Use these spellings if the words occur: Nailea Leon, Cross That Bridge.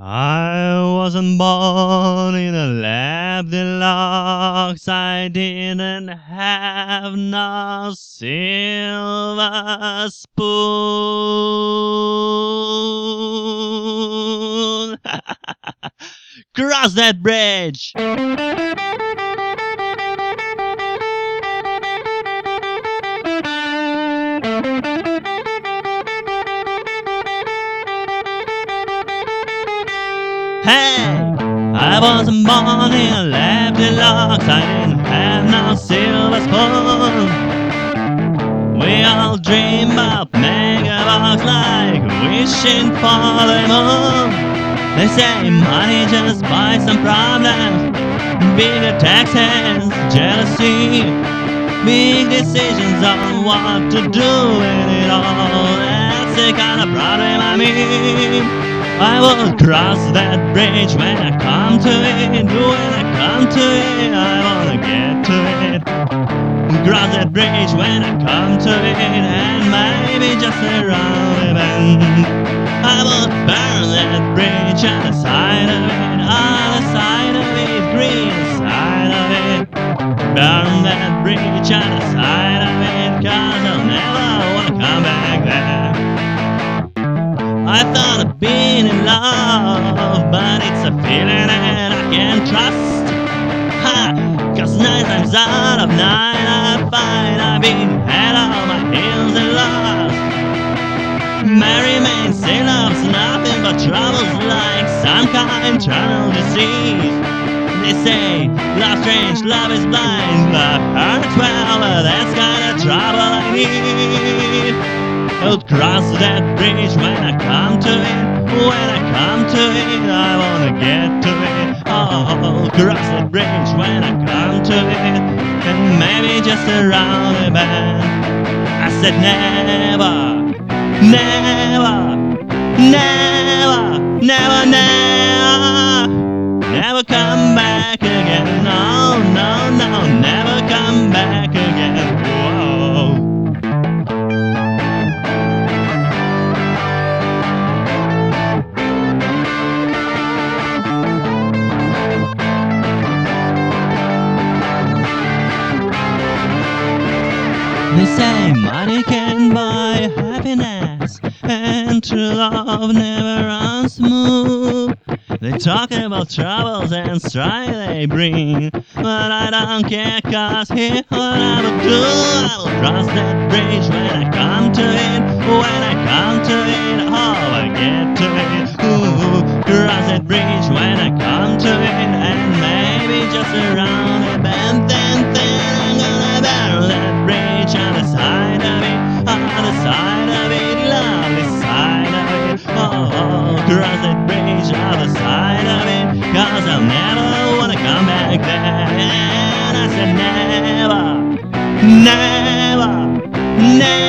I wasn't born in a lab that locks. I didn't have no silver spoon. Cross that bridge! Hey, I wasn't born in a lab that locks. I didn't have no silver spoon. We all dream of megabucks like wishing for the moon. They say money just buys some problems, bigger taxes, jealousy, big decisions on what to do with it all. That's the kind of problem I mean. I will cross that bridge when I come to it. When I come to it, I wanna get to it. Cross that bridge when I come to it, and maybe just around the bend. I will burn that bridge on the side of it, on the side of it, green side of it. Burn that bridge on the side of it, 'cause I'll never wanna come back there. I thought of being in love, but it's a feeling that I can't trust. Cause 9 times out of 9 I find I've been head on my heels and lost. Mary Main still loves nothing but troubles like some kind of internal disease. They say love's strange, love is blind, love hurts well, but that's kind of trouble I need. I'll cross that bridge when I come to it. When I come to it, I wanna get to it. Oh, I'll cross that bridge when I come to it, and maybe just around the bend. I said never, never, never, never, never, never come back again. No, no, no, never come back again. They say money can buy happiness, and true love never runs smooth. They talk about troubles and strife they bring, but I don't care, 'cause here's what I will do. I will cross that bridge when I come to it. When I come to it, oh, I get to it. Ooh, cross that bridge when I come to it, and maybe just around the bend. Then I'm gonna burn that bridge on the side of it, on the side of it, lovely side of it. Oh, cross that bridge on the side of it, 'cause I'll never wanna come back there. And I said never, never, never.